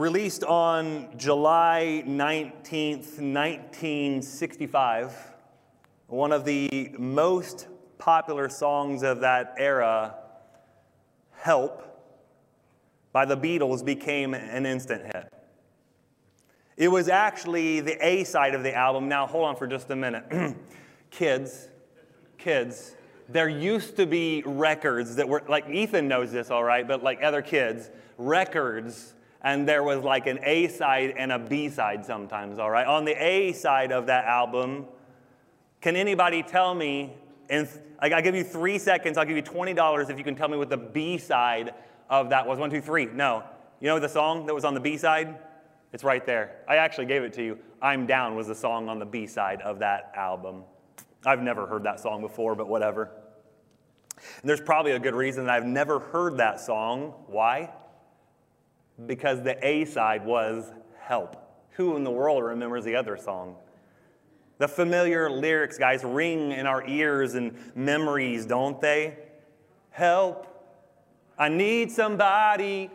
released on July 19th, 1965, one of the most popular songs of that era, Help, by the Beatles, became an instant hit. It was actually the A side of the album. Now, hold on for just a minute. Kids, there used to be records that were, like Ethan knows this, all right, but like other kids, records, and there was like an A side and a B side sometimes, all right? On the A side of that album, can anybody tell me, and like I give you 3 seconds, I'll give you $20 if you can tell me what the B side of that was. 1, 2, 3, no. You know the song that was on the B side? It's right there. I actually gave it to you. I'm Down was the song on the B side of that album. I've never heard that song before, but whatever. And there's probably a good reason that I've never heard that song. Why? Because the A side was Help. Who in the world remembers the other song? The familiar lyrics, guys, ring in our ears and memories, don't they? Help. I need somebody.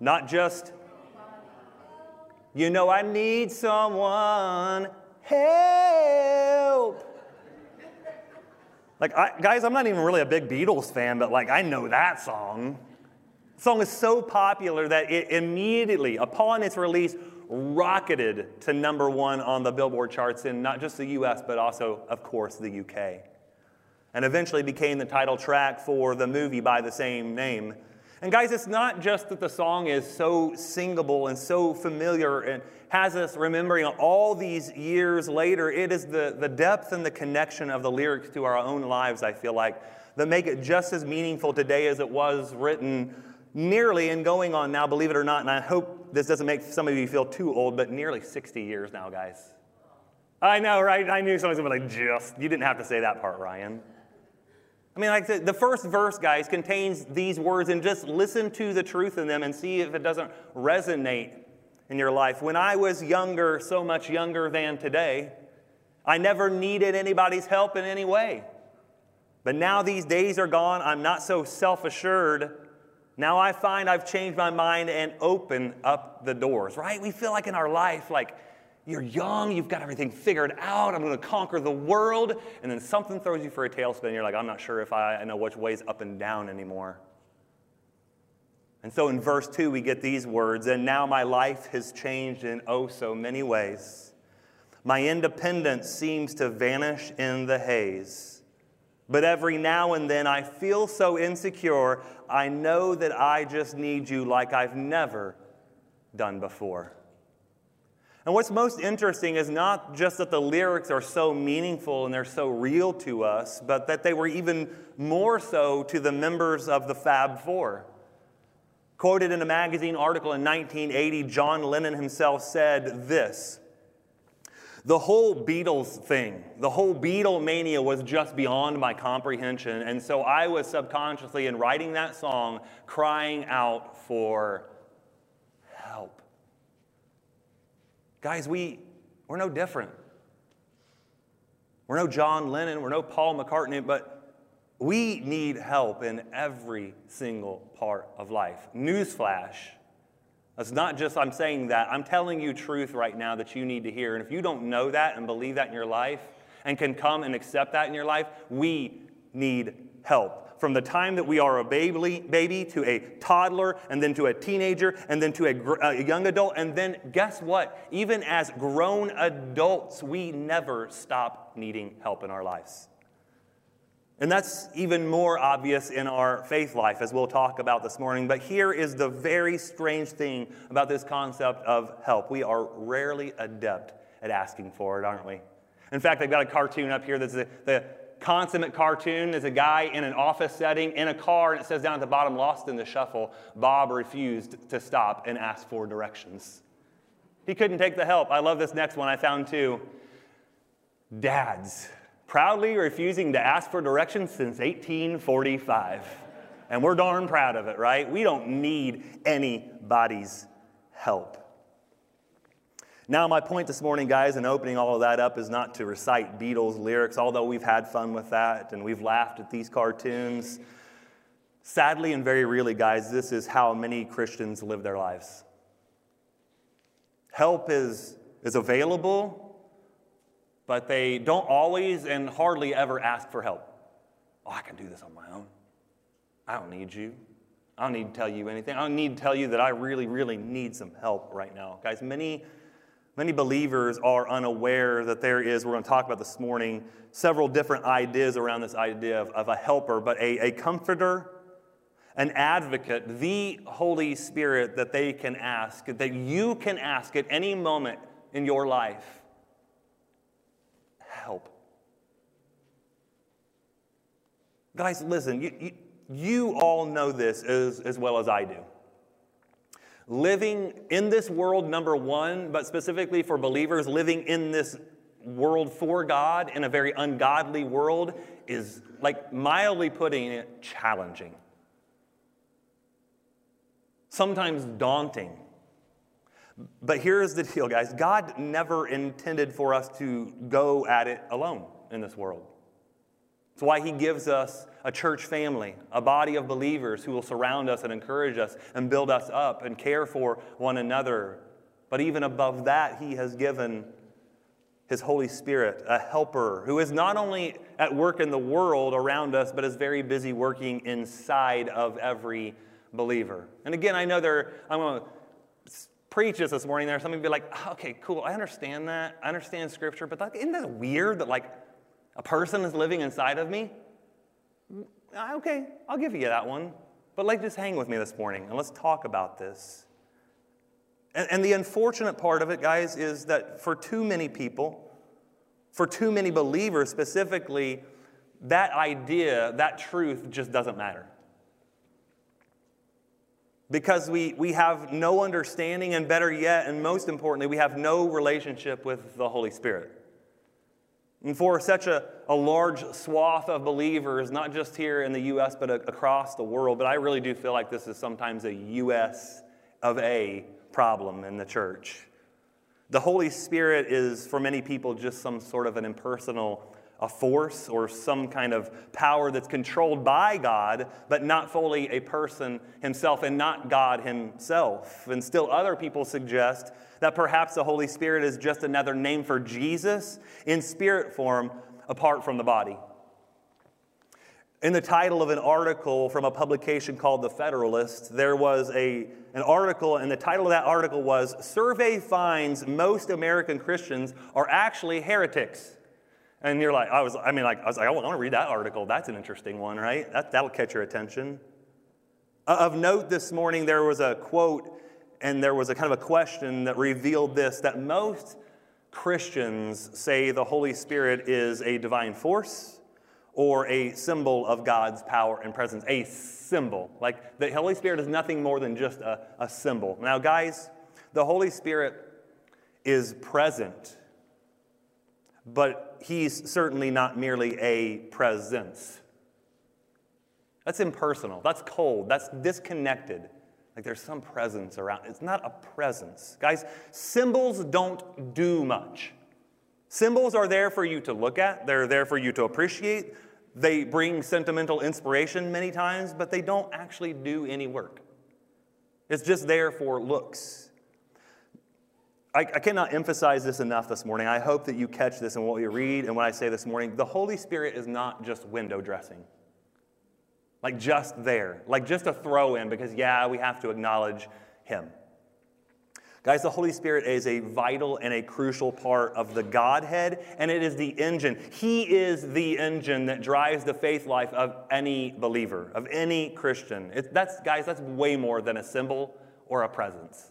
Not just, you know, I need someone. Help. Like, guys, I'm not even really a big Beatles fan, but like, I know that song. The song is so popular that it immediately, upon its release, rocketed to #1 on the Billboard charts in not just the US, but also, of course, the UK. And eventually became the title track for the movie by the same name. And guys, it's not just that the song is so singable and so familiar and has us remembering all these years later. It is the depth and the connection of the lyrics to our own lives, I feel like, that make it just as meaningful today as it was written nearly and going on now, believe it or not, and I hope this doesn't make some of you feel too old, but nearly 60 years now, guys. I know, right? I knew someone's going to be like, just, you didn't have to say that part, Ryan. I mean, like the first verse, guys, contains these words, and just listen to the truth in them and see if it doesn't resonate in your life. When I was younger, so much younger than today, I never needed anybody's help in any way. But now these days are gone. I'm not so self-assured. Now I find I've changed my mind and open up the doors, right? We feel like in our life, like, you're young, you've got everything figured out, I'm going to conquer the world, and then something throws you for a tailspin. You're like, I'm not sure if I know which way's up and down anymore. And so in verse 2, we get these words, and now my life has changed in oh so many ways. My independence seems to vanish in the haze. But every now and then I feel so insecure, I know that I just need you like I've never done before. And what's most interesting is not just that the lyrics are so meaningful and they're so real to us, but that they were even more so to the members of the Fab Four. Quoted in a magazine article in 1980, John Lennon himself said this, "The whole Beatles thing, the whole Beatlemania was just beyond my comprehension, and so I was subconsciously, in writing that song, crying out for help." Guys, we're no different. We're no John Lennon, we're no Paul McCartney, but we need help in every single part of life. Newsflash. That's not just I'm saying that. I'm telling you truth right now that you need to hear. And if you don't know that and believe that in your life and can come and accept that in your life, we need help. From the time that we are a baby to a toddler, and then to a teenager, and then to a young adult, and then guess what? Even as grown adults, we never stop needing help in our lives. And that's even more obvious in our faith life, as we'll talk about this morning. But here is the very strange thing about this concept of help. We are rarely adept at asking for it, aren't we? In fact, I've got a cartoon up here that's the consummate cartoon. Is a guy in an office setting in a car, and it says down at the bottom, lost in the shuffle, Bob refused to stop and ask for directions. He couldn't take the help. I love this next one I found too. Dads, proudly refusing to ask for directions since 1845. And we're darn proud of it, right? We don't need anybody's help. Now, my point this morning, guys, in opening all of that up is not to recite Beatles lyrics, although we've had fun with that and we've laughed at these cartoons. Sadly and very really, guys, this is how many Christians live their lives. Help is available, but they don't always and hardly ever ask for help. Oh, I can do this on my own. I don't need you. I don't need to tell you anything. I don't need to tell you that I really, really need some help right now. Guys, many believers are unaware that there is, we're going to talk about this morning, several different ideas around this idea of a helper, but a comforter, an advocate, the Holy Spirit that they can ask, that you can ask at any moment in your life, help. Guys, listen, you all know this as well as I do. Living in this world, number one, but specifically for believers, living in this world for God in a very ungodly world is, like mildly putting it, challenging. Sometimes daunting. But here's the deal, guys. God never intended for us to go at it alone in this world. It's why he gives us a church family, a body of believers who will surround us and encourage us and build us up and care for one another. But even above that, he has given his Holy Spirit, a helper, who is not only at work in the world around us, but is very busy working inside of every believer. And again, I know I'm going to preach this morning. There are some of you be like, okay, cool, I understand that. I understand Scripture, but isn't that weird that a person is living inside of me? Okay, I'll give you that one. But just hang with me this morning, and let's talk about this. And the unfortunate part of it, guys, is that for too many people, for too many believers specifically, that idea, that truth just doesn't matter. Because we have no understanding, and better yet, and most importantly, we have no relationship with the Holy Spirit. And for such a large swath of believers, not just here in the U.S., but across the world, but I really do feel like this is sometimes a U.S. of A problem in the church. The Holy Spirit is, for many people, just some sort of an impersonal force or some kind of power that's controlled by God, but not fully a person himself and not God himself. And still other people suggest that perhaps the Holy Spirit is just another name for Jesus in spirit form apart from the body. In the title of an article from a publication called The Federalist, there was an article, and the title of that article was, "Survey Finds Most American Christians Are Actually Heretics." And you're like, I want to read that article. That's an interesting one, right? That'll catch your attention. Of note this morning, there was a quote and there was a kind of a question that revealed this, that most Christians say the Holy Spirit is a divine force or a symbol of God's power and presence. A symbol. Like the Holy Spirit is nothing more than just a symbol. Now, guys, the Holy Spirit is present, but he's certainly not merely a presence. That's impersonal. That's cold. That's disconnected. Like there's some presence around. It's not a presence. Guys, symbols don't do much. Symbols are there for you to look at. They're there for you to appreciate. They bring sentimental inspiration many times, but they don't actually do any work. It's just there for looks. I cannot emphasize this enough this morning. I hope that you catch this in what you read and what I say this morning. The Holy Spirit is not just window dressing. Like just there. Like just a throw in because, yeah, we have to acknowledge him. Guys, the Holy Spirit is a vital and a crucial part of the Godhead, and it is the engine. He is the engine that drives the faith life of any believer, of any Christian. That's way more than a symbol or a presence.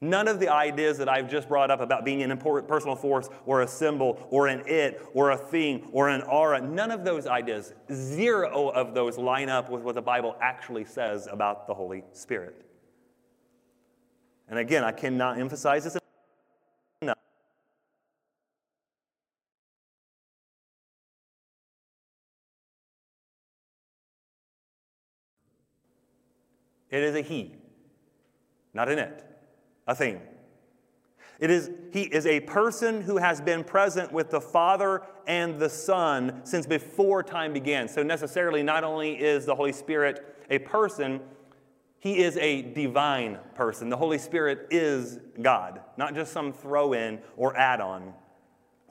None of the ideas that I've just brought up about being an important personal force or a symbol or an it or a thing or an aura, none of those ideas, zero of those line up with what the Bible actually says about the Holy Spirit. And again, I cannot emphasize this enough. It is a he, not an it. A thing. He is a person who has been present with the Father and the Son since before time began. So necessarily, not only is the Holy Spirit a person, He is a divine person. The Holy Spirit is God, not just some throw-in or add-on.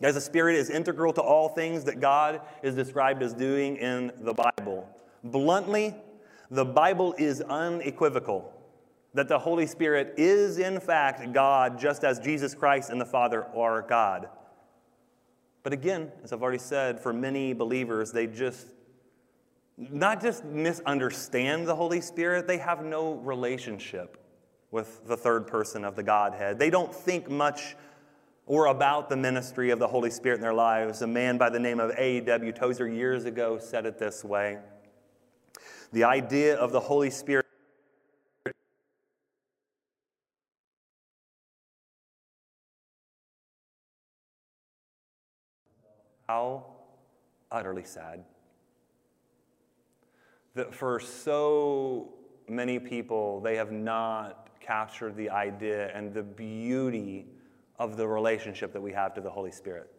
Guys, the Spirit is integral to all things that God is described as doing in the Bible. Bluntly, the Bible is unequivocal that the Holy Spirit is, in fact, God, just as Jesus Christ and the Father are God. But again, as I've already said, for many believers, they just not just misunderstand the Holy Spirit, they have no relationship with the third person of the Godhead. They don't think much or about the ministry of the Holy Spirit in their lives. A man by the name of A.W. Tozer years ago said it this way: the idea of the Holy Spirit how utterly sad that for so many people, they have not captured the idea and the beauty of the relationship that we have to the Holy Spirit.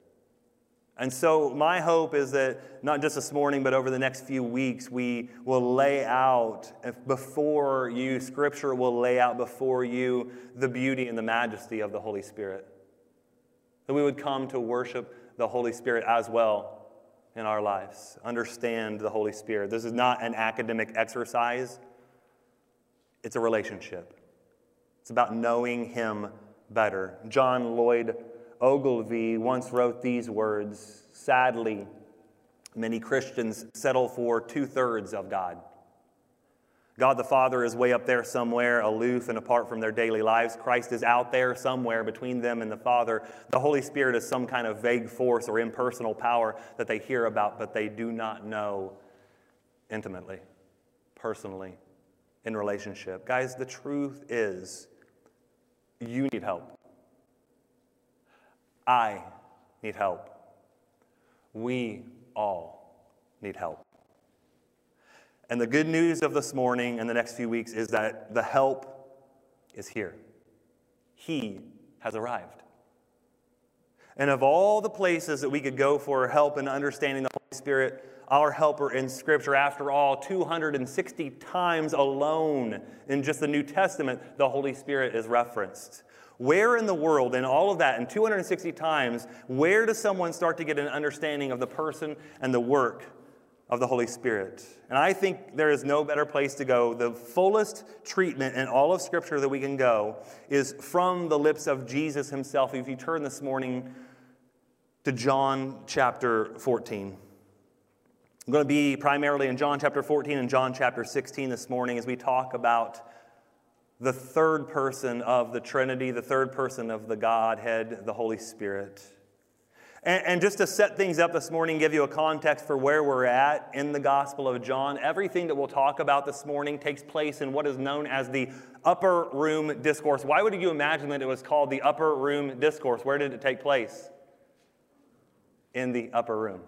And so my hope is that not just this morning, but over the next few weeks, we will lay out before you, Scripture will lay out before you the beauty and the majesty of the Holy Spirit. That we would come to worship the Holy Spirit as well in our lives. Understand the Holy Spirit. This is not an academic exercise. It's a relationship. It's about knowing Him better. John Lloyd Ogilvie once wrote these words: sadly, many Christians settle for 2/3 of God. God the Father is way up there somewhere, aloof and apart from their daily lives. Christ is out there somewhere between them and the Father. The Holy Spirit is some kind of vague force or impersonal power that they hear about, but they do not know intimately, personally, in relationship. Guys, the truth is, you need help. I need help. We all need help. And the good news of this morning and the next few weeks is that the help is here. He has arrived. And of all the places that we could go for help in understanding the Holy Spirit, our helper in Scripture, after all, 260 times alone in just the New Testament, the Holy Spirit is referenced. Where in the world, in all of that, in 260 times, where does someone start to get an understanding of the person and the work of the Holy Spirit? And I think there is no better place to go. The fullest treatment in all of Scripture that we can go is from the lips of Jesus Himself. If you turn this morning to John chapter 14. I'm going to be primarily in John chapter 14 and John chapter 16 this morning as we talk about the third person of the Trinity, the third person of the Godhead, the Holy Spirit. And just to set things up this morning, give you a context for where we're at in the Gospel of John, everything that we'll talk about this morning takes place in what is known as the Upper Room Discourse. Why would you imagine that it was called the Upper Room Discourse? Where did it take place? In the upper room.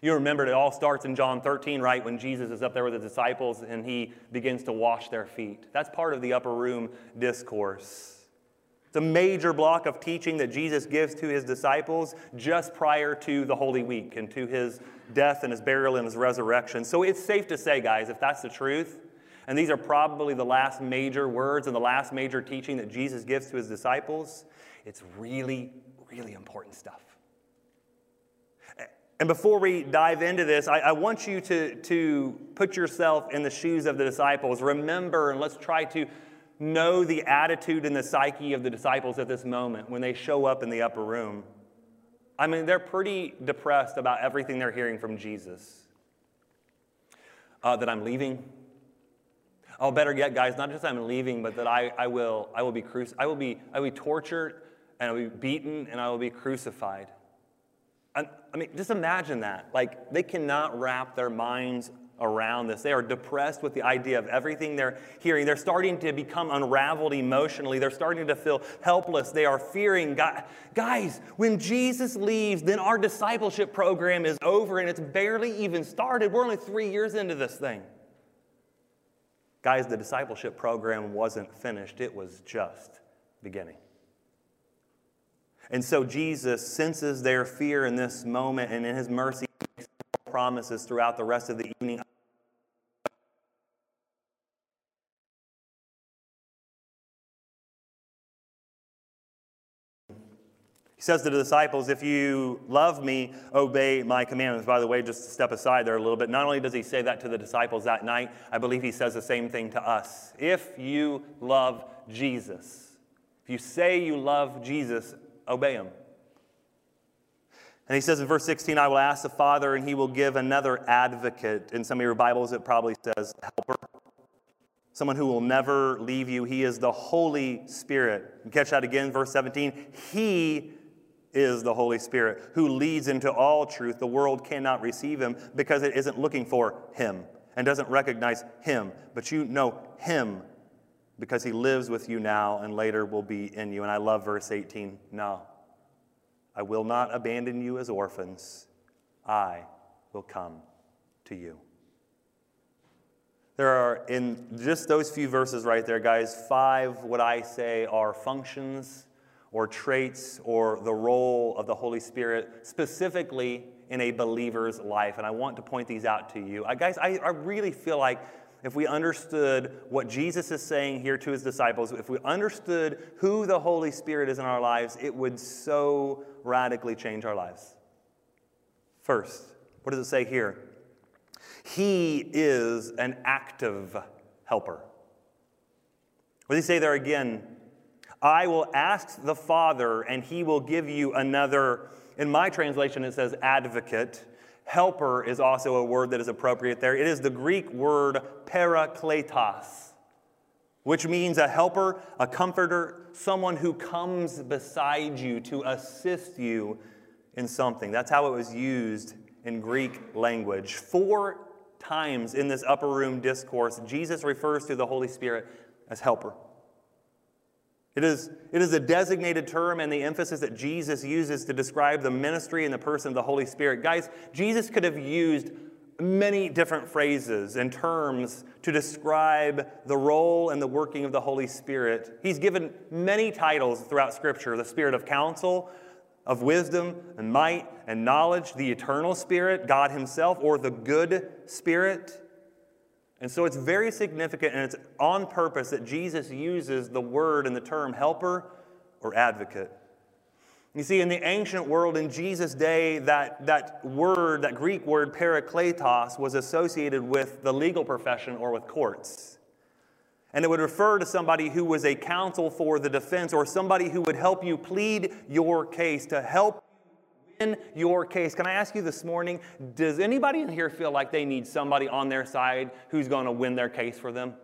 You remember it all starts in John 13, right, when Jesus is up there with the disciples and He begins to wash their feet. That's part of the Upper Room Discourse. It's a major block of teaching that Jesus gives to His disciples just prior to the Holy Week and to His death and His burial and His resurrection. So it's safe to say, guys, if that's the truth, and these are probably the last major words and the last major teaching that Jesus gives to His disciples, it's really, really important stuff. And before we dive into this, I want you to put yourself in the shoes of the disciples. Remember, and let's try to know the attitude and the psyche of the disciples at this moment when they show up in the upper room. I mean, they're pretty depressed about everything they're hearing from Jesus. That I'm leaving. Oh, better yet, guys, not just I'm leaving, but that I will be tortured, and I will be beaten, and I will be crucified. I mean, just imagine that. Like, they cannot wrap their minds around this. They are depressed with the idea of everything they're hearing. They're starting to become unraveled emotionally. They're starting to feel helpless. They are fearing God. Guys, when Jesus leaves, then our discipleship program is over, and it's barely even started. We're only 3 years into this thing. Guys, the discipleship program wasn't finished. It was just beginning. And so Jesus senses their fear in this moment, and in His mercy, He makes promises throughout the rest of the evening. He says to the disciples, if you love me, obey my commandments. By the way, just to step aside there a little bit, not only does he say that to the disciples that night, I believe he says the same thing to us. If you love Jesus, if you say you love Jesus, obey him. And he says in verse 16, I will ask the Father and he will give another advocate. In some of your Bibles, it probably says helper. Someone who will never leave you. He is the Holy Spirit. You catch that again, verse 17. He is the Holy Spirit who leads into all truth. The world cannot receive him because it isn't looking for him and doesn't recognize him. But you know him because he lives with you now and later will be in you. And I love verse 18. No, I will not abandon you as orphans. I will come to you. There are, in just those few verses right there, guys, 5, what I say, are functions or traits or the role of the Holy Spirit specifically in a believer's life. And I want to point these out to you. Guys, I really feel like if we understood what Jesus is saying here to his disciples, if we understood who the Holy Spirit is in our lives, it would so radically change our lives. First, what does it say here? He is an active helper. What does he say there again? I will ask the Father, and he will give you another. In my translation, it says advocate. Helper is also a word that is appropriate there. It is the Greek word parakletos, which means a helper, a comforter, someone who comes beside you to assist you in something. That's how it was used in Greek language. 4 times in this upper room discourse, Jesus refers to the Holy Spirit as helper. It is a designated term and the emphasis that Jesus uses to describe the ministry and the person of the Holy Spirit. Guys, Jesus could have used many different phrases and terms to describe the role and the working of the Holy Spirit. He's given many titles throughout Scripture, the Spirit of counsel, of wisdom and might and knowledge, the eternal Spirit, God himself, or the good Spirit. And so it's very significant and it's on purpose that Jesus uses the word and the term helper or advocate. You see, in the ancient world, in Jesus' day, that word, that Greek word parakletos, was associated with the legal profession or with courts. And it would refer to somebody who was a counsel for the defense or somebody who would help you plead your case, to help you win your case. Can I ask you this morning, does anybody in here feel like they need somebody on their side who's going to win their case for them?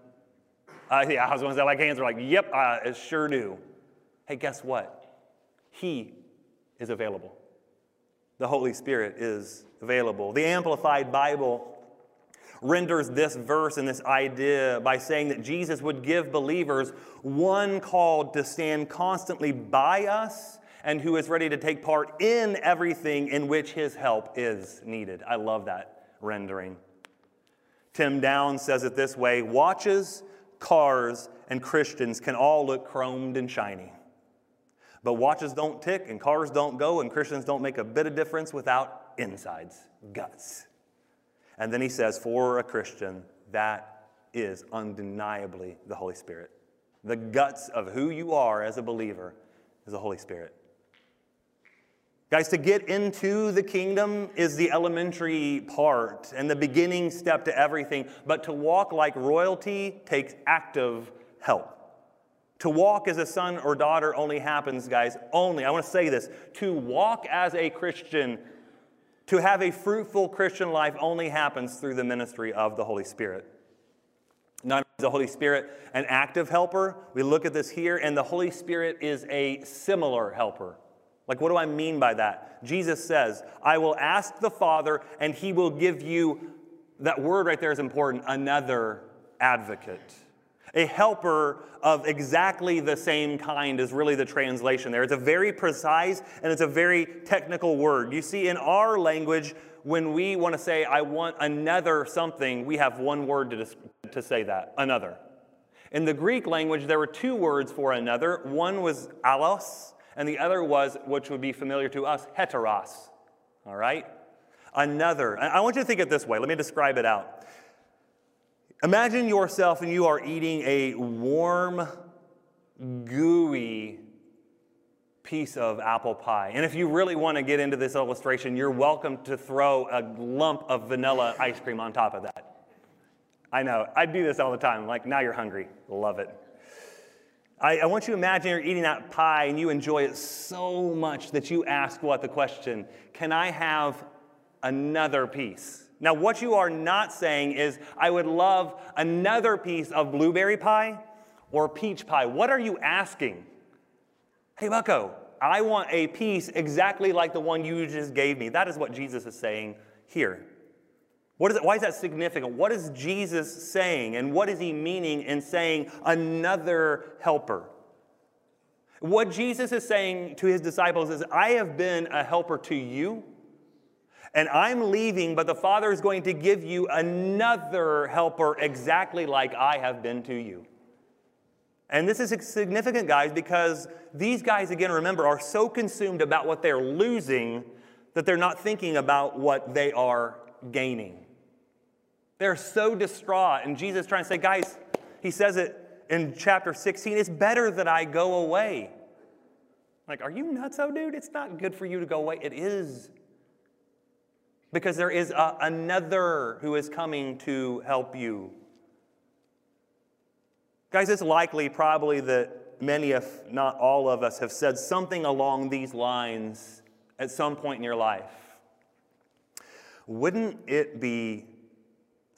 Yeah, I was going to say, like, hands are like, yep, I sure do. Hey, guess what? He is available. The Holy Spirit is available. The Amplified Bible renders this verse and this idea by saying that Jesus would give believers one called to stand constantly by us and who is ready to take part in everything in which his help is needed. I love that rendering. Tim Downs says it this way: watches, cars, and Christians can all look chromed and shiny. But watches don't tick and cars don't go and Christians don't make a bit of difference without insides, guts. And then he says, for a Christian, that is undeniably the Holy Spirit. The guts of who you are as a believer is the Holy Spirit. Guys, to get into the kingdom is the elementary part and the beginning step to everything. But to walk like royalty takes active help. To walk as a son or daughter only happens, guys, only. I want to say this. To walk as a Christian, to have a fruitful Christian life, only happens through the ministry of the Holy Spirit. Not only is the Holy Spirit an active helper, we look at this here, and the Holy Spirit is a similar helper. Like, what do I mean by that? Jesus says, I will ask the Father, and he will give you, that word right there is important, another advocate. A helper of exactly the same kind is really the translation there. It's a very precise and it's a very technical word. You see, in our language, when we want to say, I want another something, we have one word to say that, another. In the Greek language, there were 2 words for another. One was allos, and the other was, which would be familiar to us, heteros. All right? Another. I want you to think it this way. Let me describe it out. Imagine yourself and you are eating a warm, gooey piece of apple pie. And if you really want to get into this illustration, you're welcome to throw a lump of vanilla ice cream on top of that. I know, I do this all the time. Like, now you're hungry. Love it. I want you to imagine you're eating that pie and you enjoy it so much that you ask the question, can I have another piece? Now, what you are not saying is, I would love another piece of blueberry pie or peach pie. What are you asking? Hey, Bucko, I want a piece exactly like the one you just gave me. That is what Jesus is saying here. What is it? Why is that significant? What is Jesus saying, and what is he meaning in saying another helper? What Jesus is saying to his disciples is, I have been a helper to you, and I'm leaving, but the Father is going to give you another helper exactly like I have been to you. And this is significant, guys, because these guys, again, remember, are so consumed about what they're losing that they're not thinking about what they are gaining. They're so distraught, and Jesus is trying to say, guys, he says it in chapter 16, it's better that I go away. Like, are you nutso, dude? It's not good for you to go away. It is. Because there is another who is coming to help you. Guys, it's likely probably that many, if not all of us, have said something along these lines at some point in your life. Wouldn't it be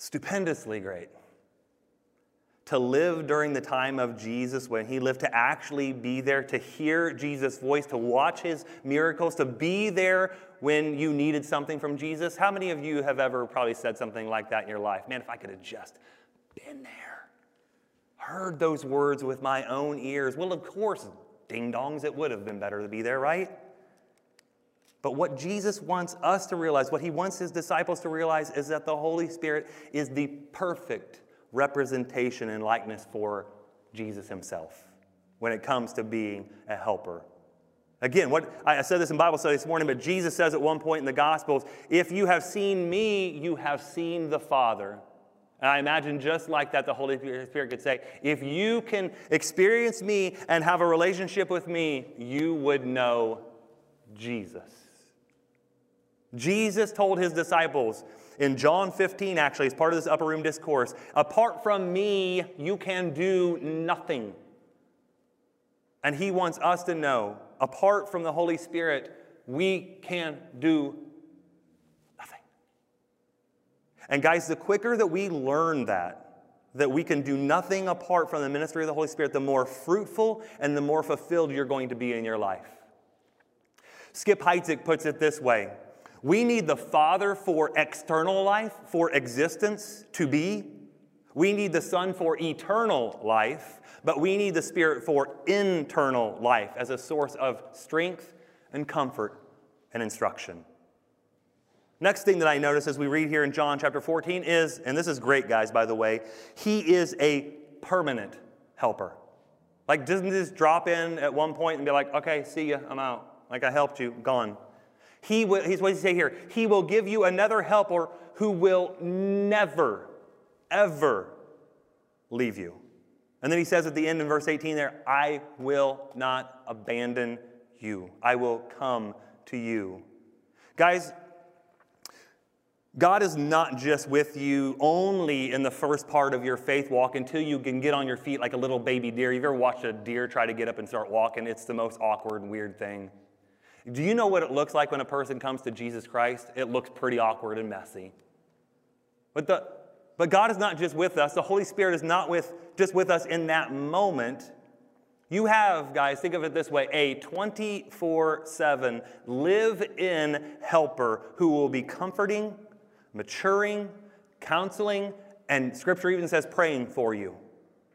stupendously great to live during the time of Jesus when he lived, to actually be there, to hear Jesus' voice, to watch his miracles, to be there when you needed something from Jesus? How many of you have ever probably said something like that in your life? Man, if I could have just been there, heard those words with my own ears. Well, of course, ding-dongs, it would have been better to be there, right? But what Jesus wants us to realize, what he wants his disciples to realize, is that the Holy Spirit is the perfect representation and likeness for Jesus himself when it comes to being a helper. Again, what I said this in Bible study this morning, but Jesus says at one point in the Gospels, if you have seen me, you have seen the Father. And I imagine just like that the Holy Spirit could say, if you can experience me and have a relationship with me, you would know Jesus. Jesus told his disciples in John 15, actually, as part of this upper room discourse, apart from me, you can do nothing. And he wants us to know, apart from the Holy Spirit, we can do nothing. And guys, the quicker that we learn that we can do nothing apart from the ministry of the Holy Spirit, the more fruitful and the more fulfilled you're going to be in your life. Skip Heitzig puts it this way. We need the Father for external life, for existence, to be. We need the Son for eternal life, but we need the Spirit for internal life as a source of strength and comfort and instruction. Next thing that I notice as we read here in John chapter 14 is, and this is great, guys, by the way, he is a permanent helper. Like, doesn't this drop in at one point and be like, okay, see ya, I'm out. Like, I helped you, gone. He's what does he say here? He will give you another helper who will never, ever leave you. And then he says at the end in verse 18 there, I will not abandon you. I will come to you. Guys, God is not just with you only in the first part of your faith walk until you can get on your feet like a little baby deer. You've ever watched a deer try to get up and start walking? It's the most awkward and weird thing. Do you know what it looks like when a person comes to Jesus Christ? It looks pretty awkward and messy. But God is not just with us. The Holy Spirit is not just with us in that moment. You have, guys, think of it this way, a 24/7 live-in helper who will be comforting, maturing, counseling, and Scripture even says praying for you.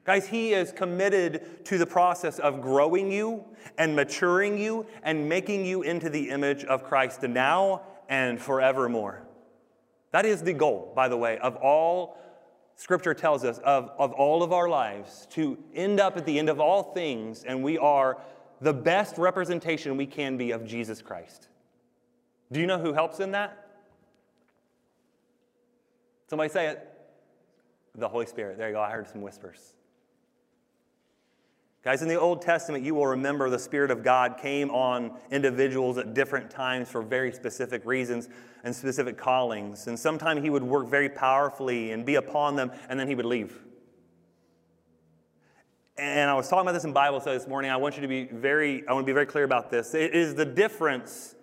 Guys, he is committed to the process of growing you and maturing you and making you into the image of Christ now and forevermore. That is the goal, by the way, of all Scripture tells us, of all of our lives, to end up at the end of all things, and we are the best representation we can be of Jesus Christ. Do you know who helps in that? Somebody say it. The Holy Spirit. There you go. I heard some whispers. Guys, in the Old Testament, you will remember the Spirit of God came on individuals at different times for very specific reasons and specific callings. And sometimes he would work very powerfully and be upon them, and then he would leave. And I was talking about this in Bible study this morning. I want to be very clear about this. It is the difference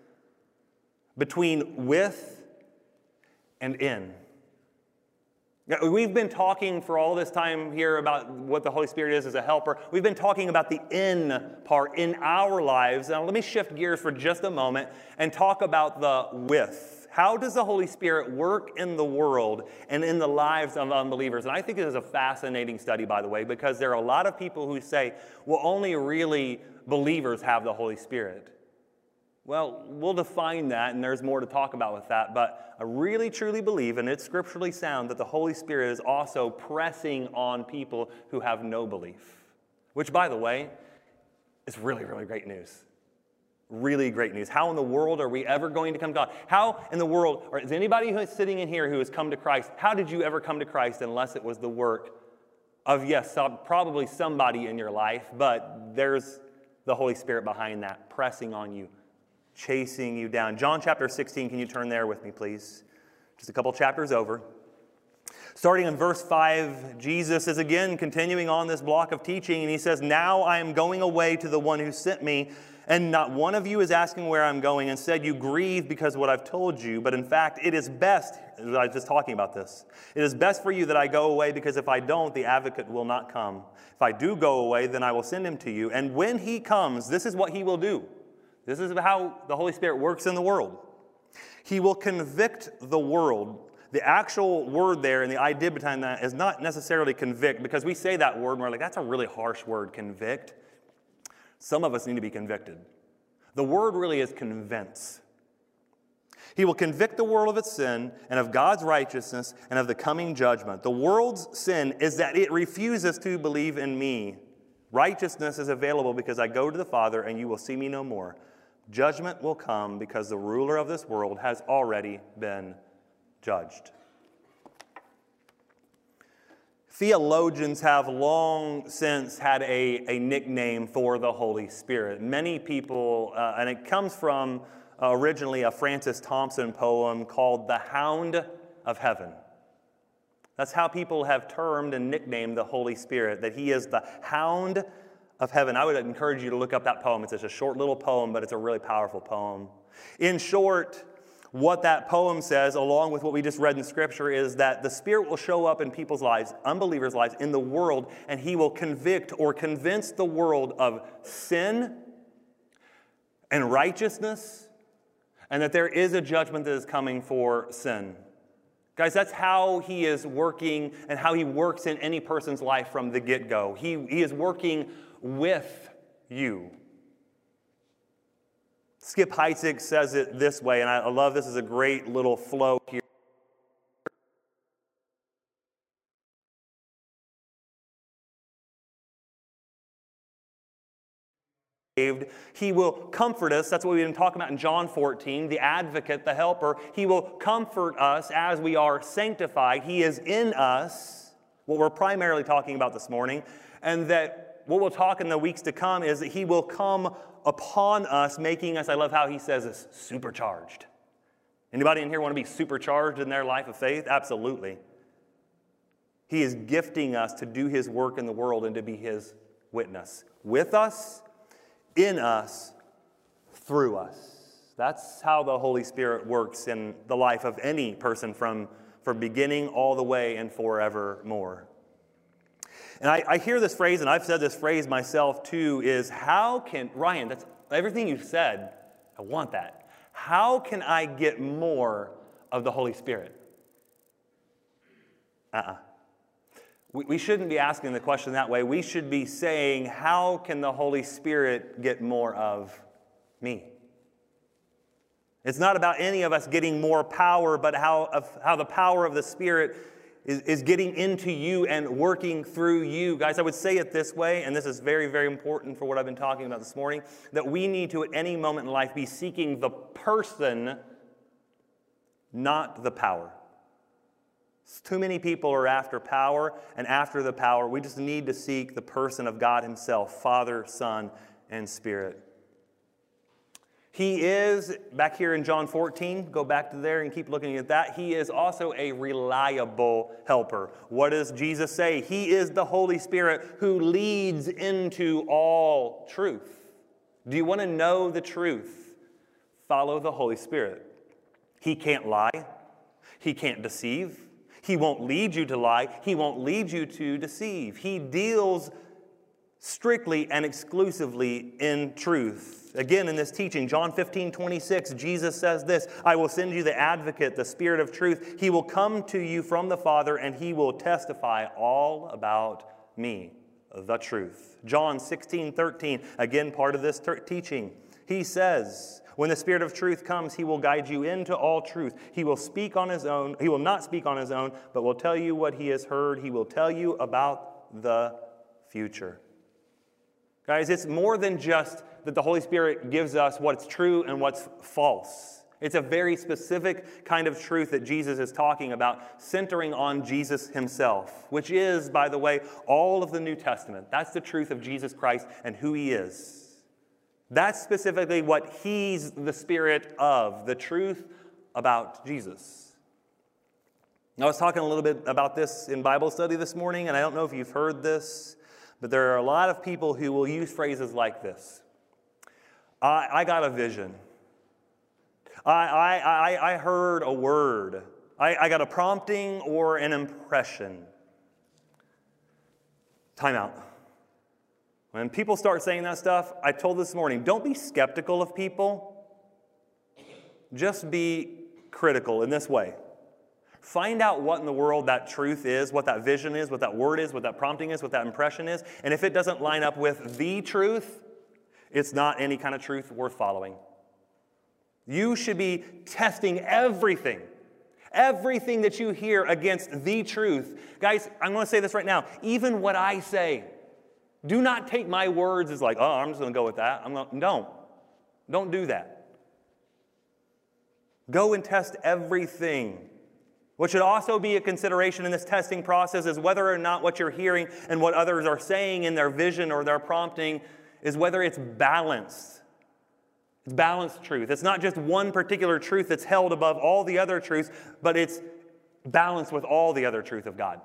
between with and in. We've been talking for all this time here about what the Holy Spirit is as a helper. We've been talking about the in part in our lives. Now let me shift gears for just a moment and talk about the with. How does the Holy Spirit work in the world and in the lives of unbelievers? And I think this is a fascinating study, by the way, because there are a lot of people who say, well, only really believers have the Holy Spirit. Well, we'll define that, and there's more to talk about with that, but I really truly believe, and it's scripturally sound, that the Holy Spirit is also pressing on people who have no belief, which, by the way, is really, really great news. Really great news. How in the world are we ever going to come to God? How in the world, or is anybody who is sitting in here who has come to Christ, how did you ever come to Christ unless it was the work of, yes, probably somebody in your life, but there's the Holy Spirit behind that, pressing on you, chasing you down. John chapter 16, can you turn there with me, please? Just a couple chapters over. Starting in verse 5, Jesus is again continuing on this block of teaching, and he says, "Now I am going away to the one who sent me, and not one of you is asking where I'm going. Instead, you grieve because of what I've told you. But in fact, it is best," I was just talking about this, "it is best for you that I go away, because if I don't, the advocate will not come. If I do go away, then I will send him to you. And when he comes, this is what he will do." This is how the Holy Spirit works in the world. "He will convict the world." The actual word there and the idea behind that is not necessarily convict, because we say that word and we're like, that's a really harsh word, convict. Some of us need to be convicted. The word really is convince. "He will convict the world of its sin and of God's righteousness and of the coming judgment. The world's sin is that it refuses to believe in me. Righteousness is available because I go to the Father and you will see me no more. Judgment will come because the ruler of this world has already been judged." Theologians have long since had a nickname for the Holy Spirit. Many people, and it comes from originally a Francis Thompson poem called "The Hound of Heaven." That's how people have termed and nicknamed the Holy Spirit, that he is the Hound of Heaven. I would encourage you to look up that poem. It's just a short little poem, but it's a really powerful poem. In short, what that poem says, along with what we just read in Scripture, is that the Spirit will show up in people's lives, unbelievers' lives, in the world, and he will convict or convince the world of sin and righteousness, and that there is a judgment that is coming for sin. Guys, that's how he is working and how he works in any person's life from the get-go. He is working with you. Skip Heitzig says it this way, and I love this, is a great little flow here. He will comfort us. That's what we've been talking about in John 14, the advocate, the helper. He will comfort us as we are sanctified. He is in us, what we're primarily talking about this morning, and that what we'll talk in the weeks to come is that he will come upon us, making us, I love how he says this, supercharged. Anybody in here want to be supercharged in their life of faith? Absolutely. He is gifting us to do his work in the world and to be his witness with us, in us, through us. That's how the Holy Spirit works in the life of any person from beginning all the way and forevermore. And I hear this phrase, and I've said this phrase myself too, is how can, Ryan, that's everything you've said, I want that. How can I get more of the Holy Spirit? We shouldn't be asking the question that way. We should be saying, how can the Holy Spirit get more of me? It's not about any of us getting more power, but how the power of the Spirit is getting into you and working through you. Guys, I would say it this way, and this is very, very important for what I've been talking about this morning, that we need to, at any moment in life, be seeking the person, not the power. Too many people are after power, and after the power, we just need to seek the person of God himself, Father, Son, and Spirit. He is, back here in John 14, go back to there and keep looking at that, he is also a reliable helper. What does Jesus say? He is the Holy Spirit who leads into all truth. Do you want to know the truth? Follow the Holy Spirit. He can't lie. He can't deceive. He won't lead you to lie. He won't lead you to deceive. He deals strictly and exclusively in truth. Again, in this teaching, John 15:26, Jesus says this, I will send you the advocate, the Spirit of truth. He will come to you from the Father, and he will testify all about me, the truth. John 16:13, again, part of this teaching. He says, when the Spirit of truth comes, he will guide you into all truth. He will speak on his own. He will not speak on his own, but will tell you what he has heard. He will tell you about the future. Guys, it's more than just that the Holy Spirit gives us what's true and what's false. It's a very specific kind of truth that Jesus is talking about, centering on Jesus himself, which is, by the way, all of the New Testament. That's the truth of Jesus Christ and who he is. That's specifically what he's the Spirit of, the truth about Jesus. I was talking a little bit about this in Bible study this morning, and I don't know if you've heard this, but there are a lot of people who will use phrases like this. I got a vision. I heard a word. I got a prompting or an impression. Time out. When people start saying that stuff, I told this morning, don't be skeptical of people. Just be critical in this way. Find out what in the world that truth is, what that vision is, what that word is, what that prompting is, what that impression is. And if it doesn't line up with the truth, it's not any kind of truth worth following. You should be testing everything. Everything that you hear against the truth. Guys, I'm going to say this right now. Even what I say, do not take my words as like, oh, I'm just going to go with that. Don't do that. Go and test everything. What should also be a consideration in this testing process is whether or not what you're hearing and what others are saying in their vision or their prompting is whether it's balanced. It's balanced truth. It's not just one particular truth that's held above all the other truths, but it's balanced with all the other truth of God.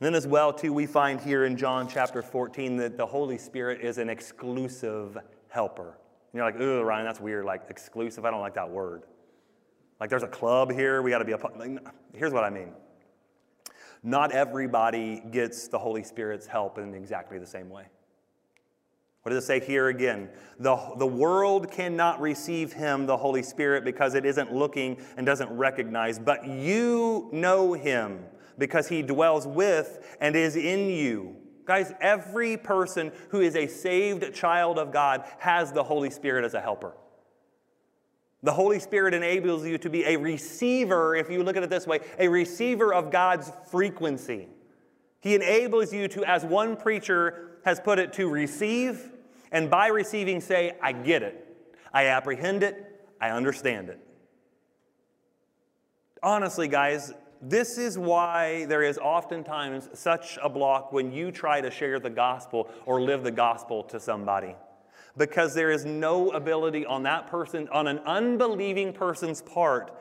And then as well, too, we find here in John chapter 14 that the Holy Spirit is an exclusive helper. And you're like, ooh, Ryan, that's weird, like exclusive. I don't like that word. Like there's a club here, we got to be a part. Here's what I mean. Not everybody gets the Holy Spirit's help in exactly the same way. What does it say here again? The world cannot receive him, the Holy Spirit, because it isn't looking and doesn't recognize. But you know him because he dwells with and is in you. Guys, every person who is a saved child of God has the Holy Spirit as a helper. The Holy Spirit enables you to be a receiver, if you look at it this way, a receiver of God's frequency. He enables you to, as one preacher has put it, to receive, and by receiving say, I get it, I apprehend it, I understand it. Honestly, guys, this is why there is oftentimes such a block when you try to share the gospel or live the gospel to somebody. Because there is no ability on that person, on an unbelieving person's part,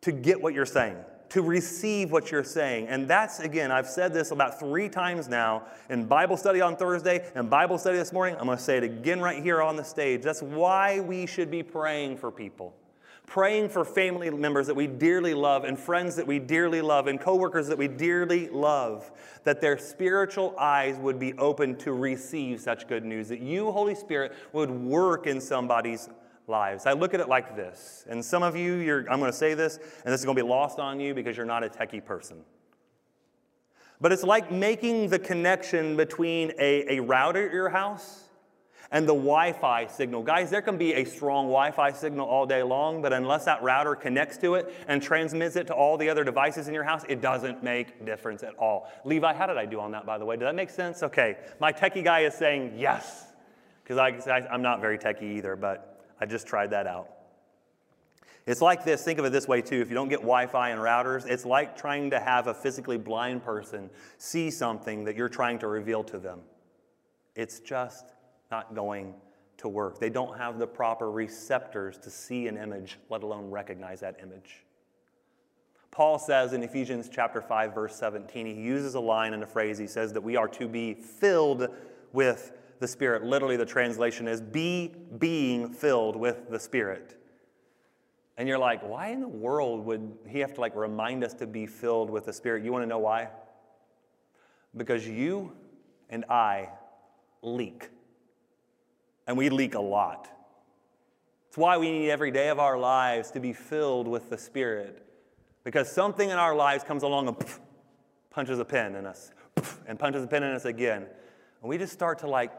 to get what you're saying, to receive what you're saying. And that's, again, I've said this about 3 times now in Bible study on Thursday and Bible study this morning. I'm going to say it again right here on the stage. That's why we should be praying for people. Praying for family members that we dearly love and friends that we dearly love and coworkers that we dearly love, that their spiritual eyes would be open to receive such good news, that you, Holy Spirit, would work in somebody's lives. I look at it like this, and some of you, I'm going to say this, and this is going to be lost on you because you're not a techie person. But it's like making the connection between a router at your house and the Wi-Fi signal. Guys, there can be a strong Wi-Fi signal all day long, but unless that router connects to it and transmits it to all the other devices in your house, it doesn't make difference at all. Levi, how did I do on that, by the way? Did that make sense? Okay, my techie guy is saying yes, because I'm not very techie either, but I just tried that out. It's like this. Think of it this way, too. If you don't get Wi-Fi and routers, it's like trying to have a physically blind person see something that you're trying to reveal to them. It's just not going to work. They don't have the proper receptors to see an image, let alone recognize that image. Paul says in Ephesians chapter 5, verse 17, he uses a line and a phrase. He says that we are to be filled with the Spirit. Literally, the translation is being filled with the Spirit. And you're like, why in the world would he have to remind us to be filled with the Spirit? You want to know why? Because you and I leak. And we leak a lot. It's why we need every day of our lives to be filled with the Spirit. Because something in our lives comes along and punches a pin in us. And punches a pin in us again. And we just start to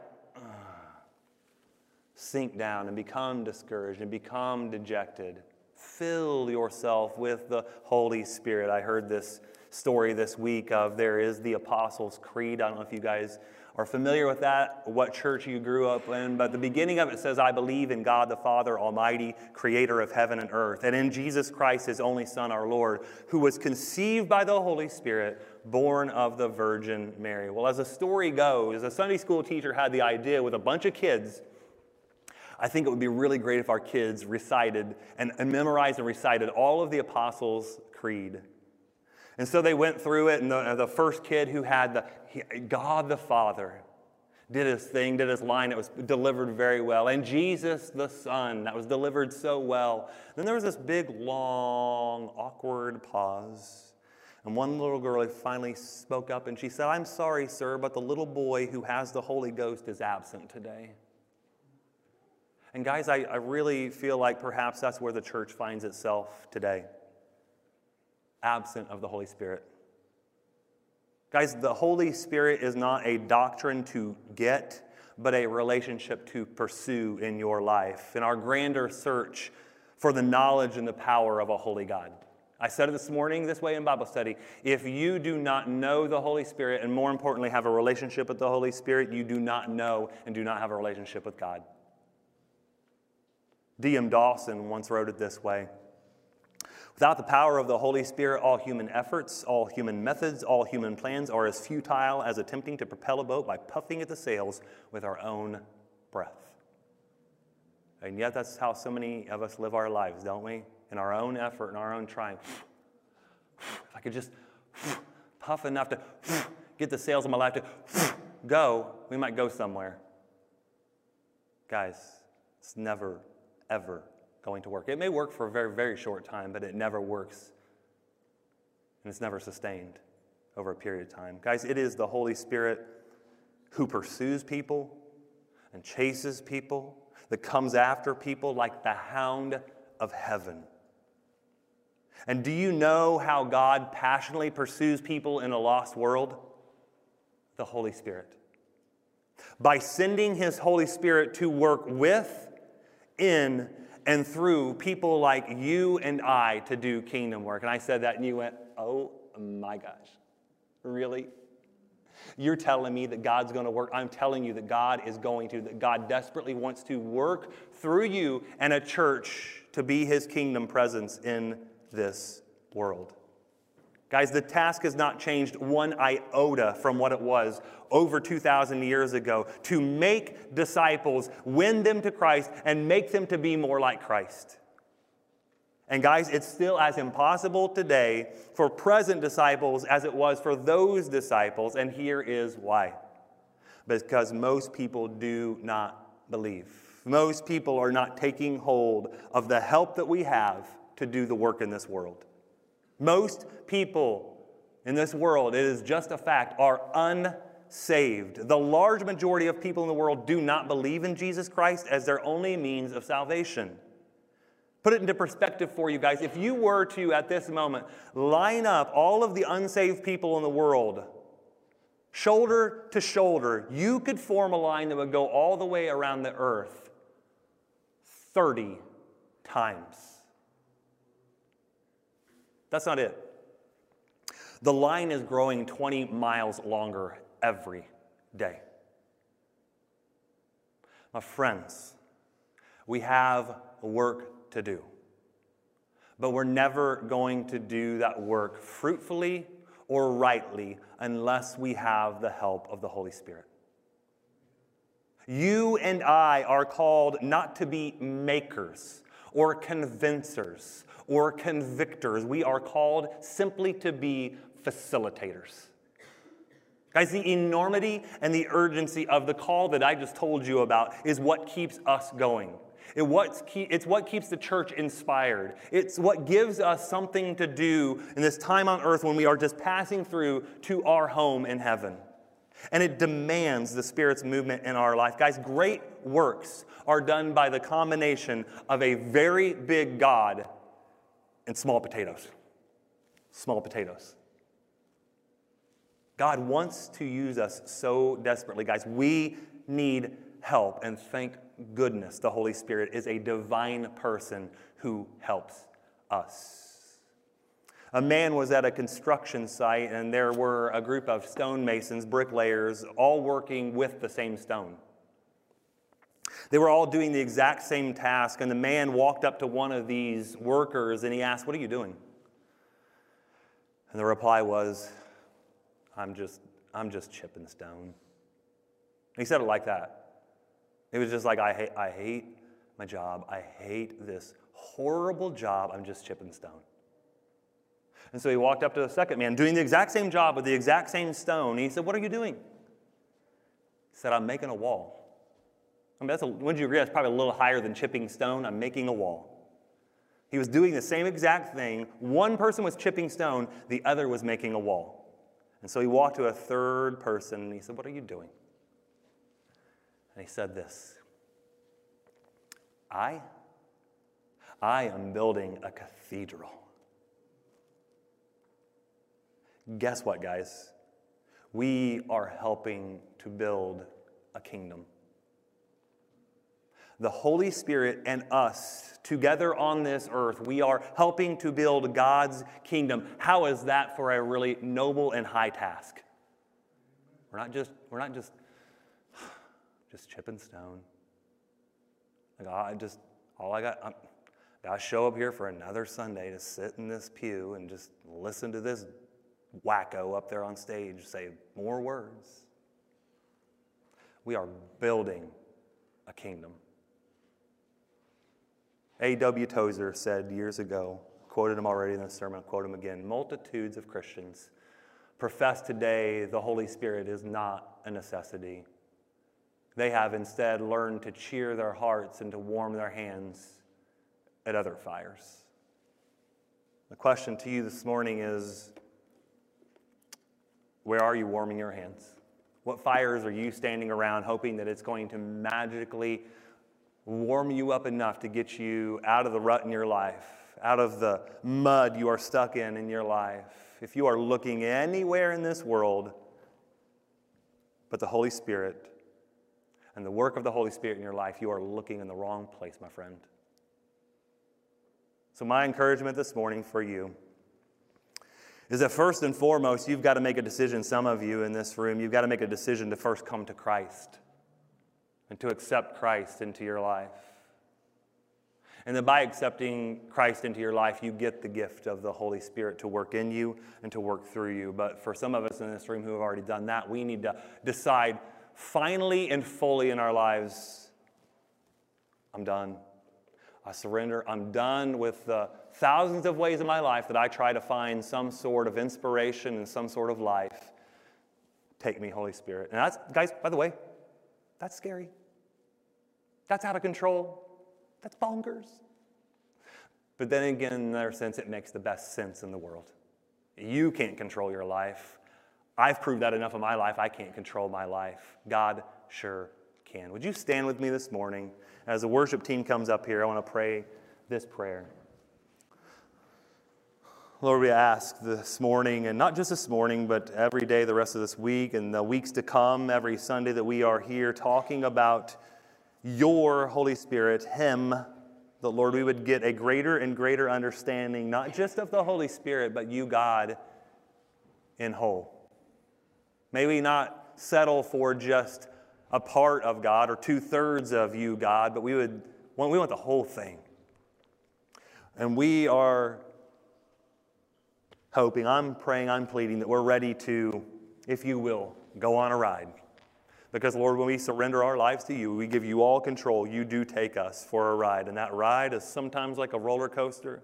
sink down and become discouraged and become dejected. Fill yourself with the Holy Spirit. I heard this story this week of there is the Apostles' Creed. I don't know if you guys are familiar with that, what church you grew up in, but the beginning of it says, I believe in God the Father Almighty, creator of heaven and earth, and in Jesus Christ, his only Son, our Lord, who was conceived by the Holy Spirit, born of the Virgin Mary. Well, as the story goes, a Sunday school teacher had the idea with a bunch of kids. I think it would be really great if our kids recited and memorized and recited all of the Apostles' Creed. And so they went through it, and the first kid who had God the Father did his thing, did his line. It was delivered very well. And Jesus the Son, that was delivered so well. And then there was this big, long, awkward pause. And one little girl finally spoke up, and she said, I'm sorry, sir, but the little boy who has the Holy Ghost is absent today. And guys, I really feel like perhaps that's where the church finds itself today. Absent of the Holy Spirit. Guys, the Holy Spirit is not a doctrine to get, but a relationship to pursue in your life, in our grander search for the knowledge and the power of a holy God. I said it this morning this way in Bible study. If you do not know the Holy Spirit, and more importantly, have a relationship with the Holy Spirit, you do not know and do not have a relationship with God. D.M. Dawson once wrote it this way. Without the power of the Holy Spirit, all human efforts, all human methods, all human plans are as futile as attempting to propel a boat by puffing at the sails with our own breath. And yet that's how so many of us live our lives, don't we? In our own effort, in our own trying. If I could just puff enough to get the sails of my life to go, we might go somewhere. Guys, it's never, ever going to work. It may work for a very, very short time, but it never works. And it's never sustained over a period of time. Guys, it is the Holy Spirit who pursues people and chases people, that comes after people like the hound of heaven. And do you know how God passionately pursues people in a lost world? The Holy Spirit. By sending his Holy Spirit to work with, in, and through people like you and I to do kingdom work. And I said that and you went, oh my gosh, really? You're telling me that God's going to work? I'm telling you that God is going to, that God desperately wants to work through you and a church to be his kingdom presence in this world. Guys, the task has not changed one iota from what it was over 2,000 years ago to make disciples, win them to Christ, and make them to be more like Christ. And guys, it's still as impossible today for present disciples as it was for those disciples, and here is why. Because most people do not believe. Most people are not taking hold of the help that we have to do the work in this world. Most people in this world, it is just a fact, are unsaved. The large majority of people in the world do not believe in Jesus Christ as their only means of salvation. Put it into perspective for you guys. If you were to, at this moment, line up all of the unsaved people in the world, shoulder to shoulder, you could form a line that would go all the way around the earth 30 times. That's not it. The line is growing 20 miles longer every day. My friends, we have work to do. but we're never going to do that work fruitfully or rightly unless we have the help of the Holy Spirit. You and I are called not to be makers or convincers or convictors. We are called simply to be facilitators. Guys, the enormity and the urgency of the call that I just told you about is what keeps us going. It's what keeps the church inspired. It's what gives us something to do in this time on earth when we are just passing through to our home in heaven. And it demands the Spirit's movement in our life. Guys, great works are done by the combination of a very big God and small potatoes. Small potatoes. God wants to use us so desperately. Guys, we need help, and thank goodness the Holy Spirit is a divine person who helps us. A man was at a construction site, and there were a group of stonemasons, bricklayers, all working with the same stone. They were all doing the exact same task, and the man walked up to one of these workers, and he asked, "What are you doing?" And the reply was, "I'm just chipping stone." He said it like that. He was just like, "I hate my job. I hate this horrible job. I'm just chipping stone." And so he walked up to the second man, doing the exact same job with the exact same stone. And he said, "What are you doing?" He said, "I'm making a wall." I mean, wouldn't you agree? That's probably a little higher than chipping stone. I'm making a wall. He was doing the same exact thing. One person was chipping stone. The other was making a wall. And so he walked to a third person, and he said, "What are you doing?" And he said this, I am building a cathedral. Guess what, guys? We are helping to build a kingdom. The Holy Spirit and us together on this earth, we are helping to build God's kingdom. How is that for a really noble and high task? We're not just chipping stone. Like, I gotta show up here for another Sunday to sit in this pew and just listen to this wacko up there on stage say more words. We are building a kingdom. A.W. Tozer said years ago, quoted him already in this sermon, I'll quote him again, multitudes of Christians profess today the Holy Spirit is not a necessity. They have instead learned to cheer their hearts and to warm their hands at other fires. The question to you this morning is, where are you warming your hands? What fires are you standing around hoping that it's going to magically warm you up enough to get you out of the rut in your life, out of the mud you are stuck in your life? If you are looking anywhere in this world but the Holy Spirit and the work of the Holy Spirit in your life, you are looking in the wrong place, my friend. So my encouragement this morning for you is that first and foremost, you've got to make a decision. Some of you in this room, you've got to make a decision to first come to Christ and to accept Christ into your life. And then by accepting Christ into your life, you get the gift of the Holy Spirit to work in you and to work through you. But for some of us in this room who have already done that, we need to decide finally and fully in our lives, I'm done. I surrender. I'm done with the thousands of ways in my life that I try to find some sort of inspiration and some sort of life. Take me, Holy Spirit. And that's, guys, by the way, that's scary. That's out of control. That's bonkers. But then again, in another sense, it makes the best sense in the world. You can't control your life. I've proved that enough in my life. I can't control my life. God sure can. Would you stand with me this morning? As the worship team comes up here, I want to pray this prayer. Lord, we ask this morning, and not just this morning, but every day the rest of this week and the weeks to come, every Sunday that we are here talking about your Holy Spirit, Him, that, Lord, we would get a greater and greater understanding, not just of the Holy Spirit, but you, God, in whole. May we not settle for just a part of God or two-thirds of you, God, but we want the whole thing. And we are hoping, I'm praying, I'm pleading that we're ready to, if you will, go on a ride. Because, Lord, when we surrender our lives to you, we give you all control. You do take us for a ride. And that ride is sometimes like a roller coaster.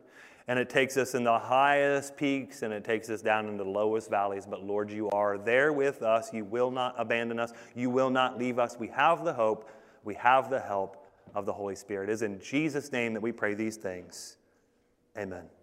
And it takes us in the highest peaks, and it takes us down into the lowest valleys. But, Lord, you are there with us. You will not abandon us. You will not leave us. We have the hope. We have the help of the Holy Spirit. It is in Jesus' name that we pray these things. Amen.